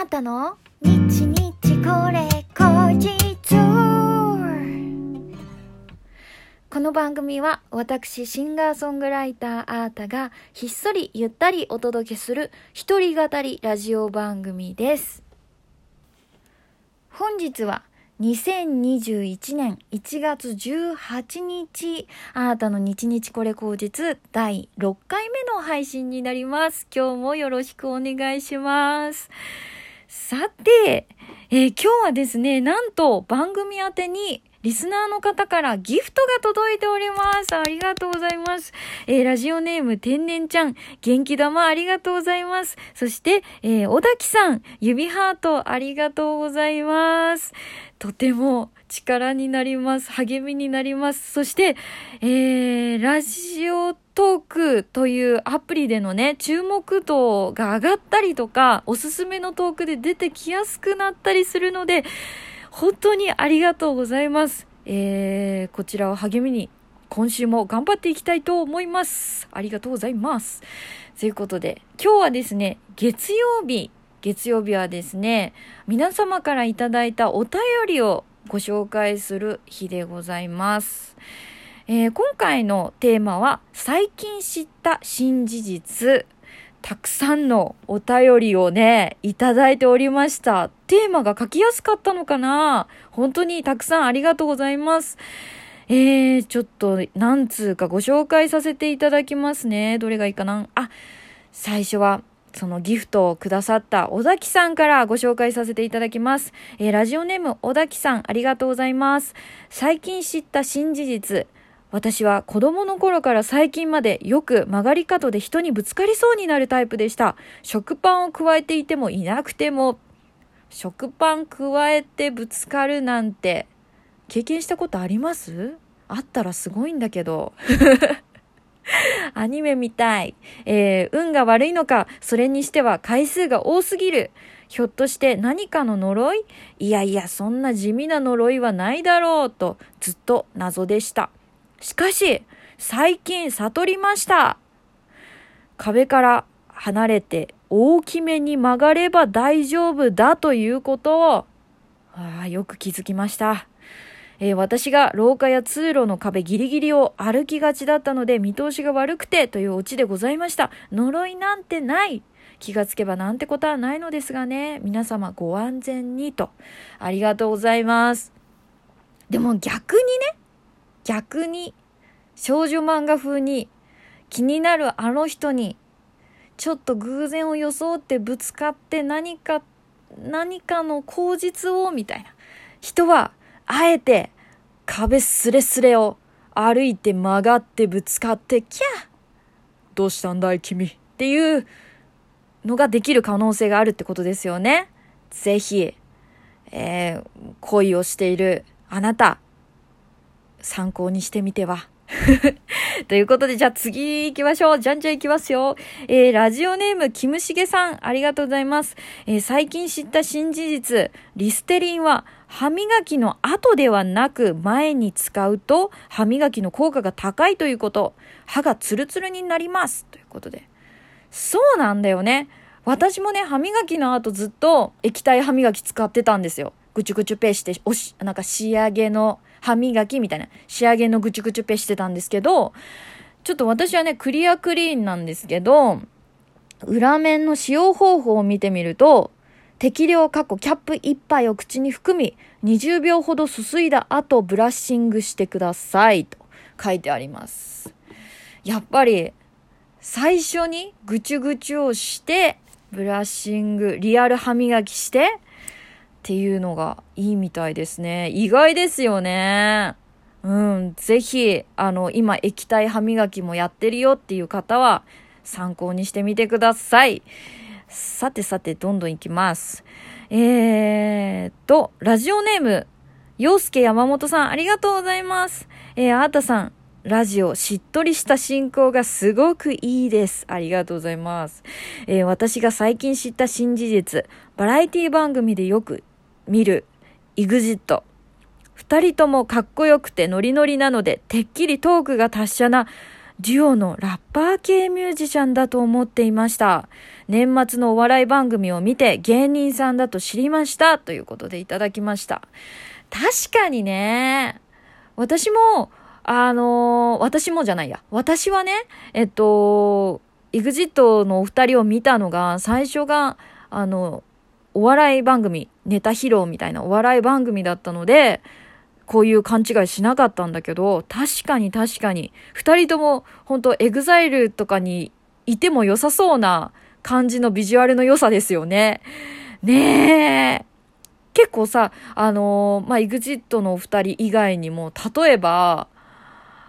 あったの？日々これ後日。この番組は私シンガーソングライターあーたがひっそりゆったりお届けする一人語りラジオ番組です。本日は2021年1月18日、あーたの日々これ後日第6回目の配信になります。今日もよろしくお願いします。さて、今日はですね、なんと番組宛てにリスナーの方からギフトが届いております。ありがとうございます。ラジオネーム天然ちゃん、元気玉ありがとうございます。そして、小滝さん、指ハートありがとうございます。とても力になります。励みになります。そして、ラジオトークというアプリでのね、注目度が上がったりとか、おすすめのトークで出てきやすくなったりするので、本当にありがとうございます。こちらを励みに今週も頑張っていきたいと思います。ありがとうございます。ということで、今日はですね、月曜日はですね、皆様からいただいたお便りをご紹介する日でございます。今回のテーマは最近知った新事実。たくさんのお便りをね、いただいておりました。テーマが書きやすかったのかな？本当にたくさんありがとうございます。ちょっと何通かご紹介させていただきますね。どれがいいかな？あ、最初はそのギフトをくださった小崎さんからご紹介させていただきます。ラジオネーム小崎さん、ありがとうございます。最近知った新事実。私は子供の頃から最近までよく曲がり角で人にぶつかりそうになるタイプでした。食パンをくわえていてもいなくても、食パンくわえてぶつかるなんて経験したことあります？あったらすごいんだけど。アニメみたい。運が悪いのか、それにしては回数が多すぎる。ひょっとして何かの呪い？いやいや、そんな地味な呪いはないだろうとずっと謎でした。しかし、最近悟りました。壁から離れて大きめに曲がれば大丈夫だということを、よく気づきました。私が廊下や通路の壁ギリギリを歩きがちだったので見通しが悪くてというオチでございました。呪いなんてない。気がつけばなんてことはないのですがね。皆様ご安全にと。ありがとうございます。でも逆に少女漫画風に気になるあの人にちょっと偶然を装ってぶつかって何かの口実をみたいな人はあえて壁すれすれを歩いて曲がってぶつかってキャーどうしたんだい君っていうのができる可能性があるってことですよね。ぜひ、恋をしているあなた参考にしてみてはということで、じゃあ次行きましょう。じゃん行きますよ。ラジオネームキムシゲさん、ありがとうございます。最近知った新事実、リステリンは歯磨きの後ではなく前に使うと歯磨きの効果が高いということ。歯がツルツルになりますということで、そうなんだよね。私もね、歯磨きの後ずっと液体歯磨き使ってたんですよ。ぐちゅぐちゅペーしてなんか仕上げの歯磨きみたいな、仕上げのぐちゅぐちゅペしてたんですけど、ちょっと私はねクリアクリーンなんですけど、裏面の使用方法を見てみると、適量キャップ1杯を口に含み20秒ほどすすいだ後ブラッシングしてくださいと書いてあります。やっぱり最初にぐちゅぐちゅをしてブラッシング、リアル歯磨きしてっていうのがいいみたいですね。意外ですよね。うん、ぜひ今液体歯磨きもやってるよっていう方は参考にしてみてください。さてどんどんいきます。ラジオネーム陽介山本さん、ありがとうございます。あーたさん、ラジオしっとりした進行がすごくいいです。ありがとうございます。私が最近知った新事実、バラエティ番組でよく見るEXIT、2人ともかっこよくてノリノリなのでてっきりトークが達者なデュオのラッパー系ミュージシャンだと思っていました。年末のお笑い番組を見て芸人さんだと知りましたということでいただきました。確かにね、私はねEXIT のお二人を見たのが、最初がお笑い番組、ネタ披露みたいなお笑い番組だったので、こういう勘違いしなかったんだけど、確かに二人とも本当 EXILE とかにいても良さそうな感じのビジュアルの良さですよね。ねえ、結構さ、EXIT のお二人以外にも、例えば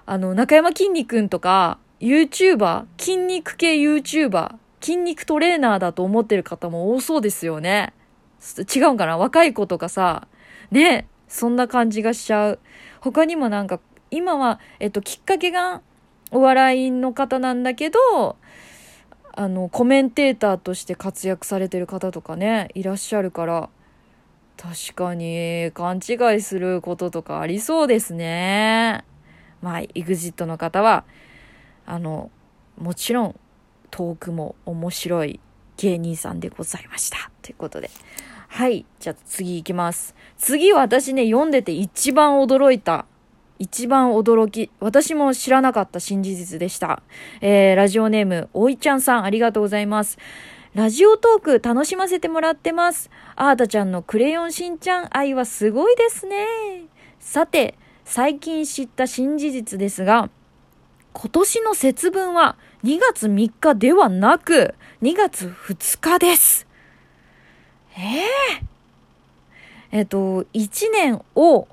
中山きんに君とか YouTuber、 筋肉系 YouTuber、 筋肉トレーナーだと思ってる方も多そうですよね。違うんかな、若い子とかさね、そんな感じがしちゃう。他にもなんか今は、きっかけがお笑いの方なんだけど、コメンテーターとして活躍されてる方とかね、いらっしゃるから、確かに勘違いすることとかありそうですね。まあ EXIT の方はもちろんトークも面白い芸人さんでございましたということで、はい、じゃあ次いきます。次は私ね、読んでて一番驚き、私も知らなかった新事実でした。ラジオネームおいちゃんさん、ありがとうございます。ラジオトーク楽しませてもらってます。あーたちゃんのクレヨンしんちゃん愛はすごいですね。さて、最近知った新事実ですが、今年の節分は2月3日ではなく2月2日です。1年を、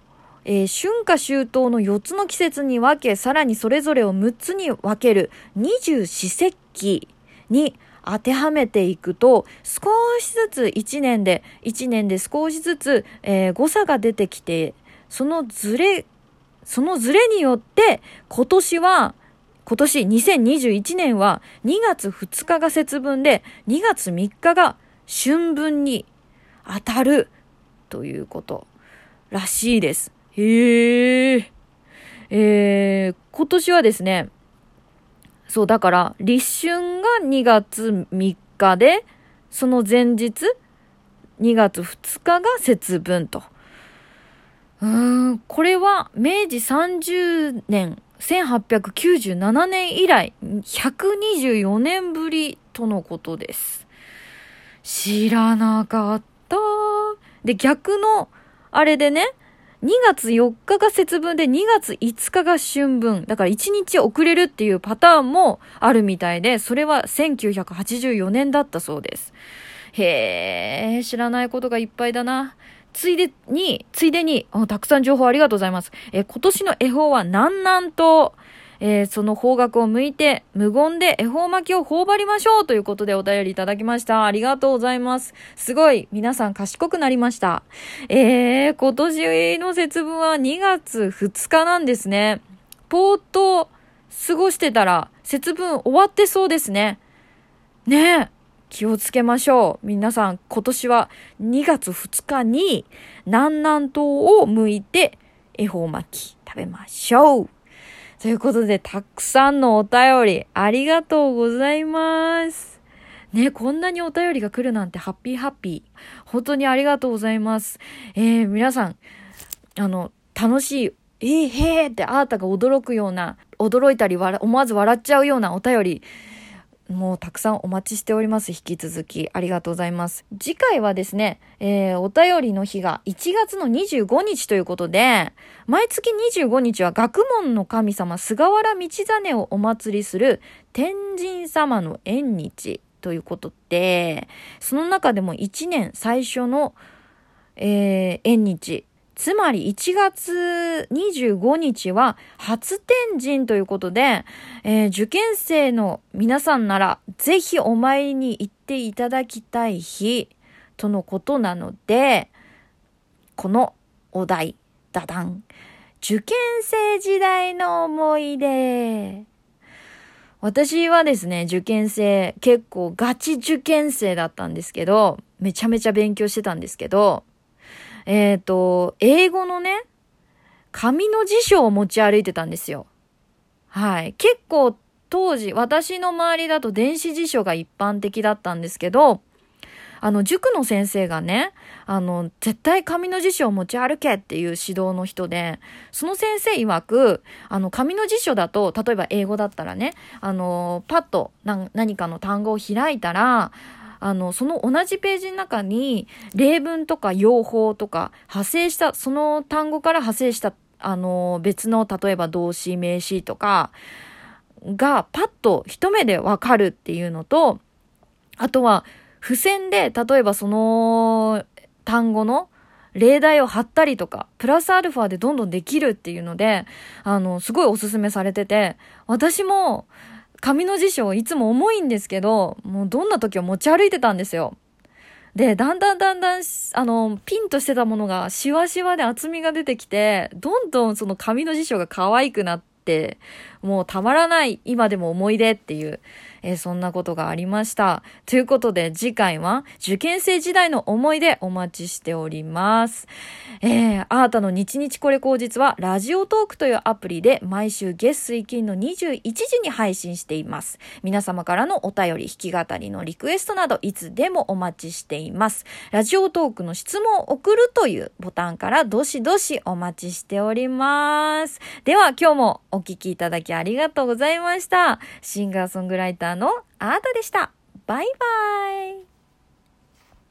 春夏秋冬の4つの季節に分け、さらにそれぞれを6つに分ける二十四節気に当てはめていくと、1年で少しずつ、誤差が出てきて、そのズレによって今年2021年は2月2日が節分で2月3日が春分に当たるということらしいです。今年はですね、そうだから立春が2月3日で、その前日2月2日が節分と。これは明治30年1897年以来124年ぶりとのことです。知らなかった。で、逆のあれでね、2月4日が節分で2月5日が春分だから、1日遅れるっていうパターンもあるみたいで、それは1984年だったそうです。へー、知らないことがいっぱいだな。ついでにたくさん情報ありがとうございます。今年の恵方は南南東、その方角を向いて無言で恵方巻きを頬張りましょうということでお便りいただきました。ありがとうございます。すごい皆さん賢くなりました。今年の節分は2月2日なんですね。ぽーっと過ごしてたら節分終わってそうですね。ねえ、気をつけましょう。皆さん、今年は2月2日に南南東を向いて恵方巻き食べましょうということで、たくさんのお便りありがとうございます。ね、こんなにお便りが来るなんてハッピー。本当にありがとうございます。皆さん、楽しい、へーってあーたが驚くような、驚いたり思わず笑っちゃうようなお便り、もうたくさんお待ちしております。引き続きありがとうございます。次回はですね、お便りの日が1月の25日ということで、毎月25日は学問の神様菅原道真をお祭りする天神様の縁日ということで、その中でも1年最初の、縁日、つまり1月25日は初天神ということで、受験生の皆さんならぜひお参りに行っていただきたい日とのことなので、このお題、ダダン、受験生時代の思い出。私はですね、受験生、結構ガチ受験生だったんですけど、めちゃめちゃ勉強してたんですけど、英語のね、紙の辞書を持ち歩いてたんですよ。はい。結構当時私の周りだと電子辞書が一般的だったんですけど、塾の先生がね、絶対紙の辞書を持ち歩けっていう指導の人で、その先生曰く、紙の辞書だと、例えば英語だったらね、パッと何かの単語を開いたら、その同じページの中に、例文とか用法とか、派生した、その単語から派生した、別の、例えば動詞、名詞とか、がパッと一目でわかるっていうのと、あとは、付箋で例えばその単語の例題を貼ったりとかプラスアルファでどんどんできるっていうので、すごいおすすめされてて、私も紙の辞書いつも重いんですけど、もうどんな時を持ち歩いてたんですよ。で、だんだんピンとしてたものがシワシワで厚みが出てきて、どんどんその紙の辞書が可愛くなって、もうたまらない今でも思い出っていう、そんなことがありました。ということで次回は受験生時代の思い出お待ちしております。あーたの日々これ口実はラジオトークというアプリで毎週月水金の21時に配信しています。皆様からのお便り、弾き語りのリクエストなどいつでもお待ちしています。ラジオトークの質問を送るというボタンからどしどしお待ちしております。では今日もお聞きいただきありがとうございました。シンガーソングライターのあーたでした。バイバイ。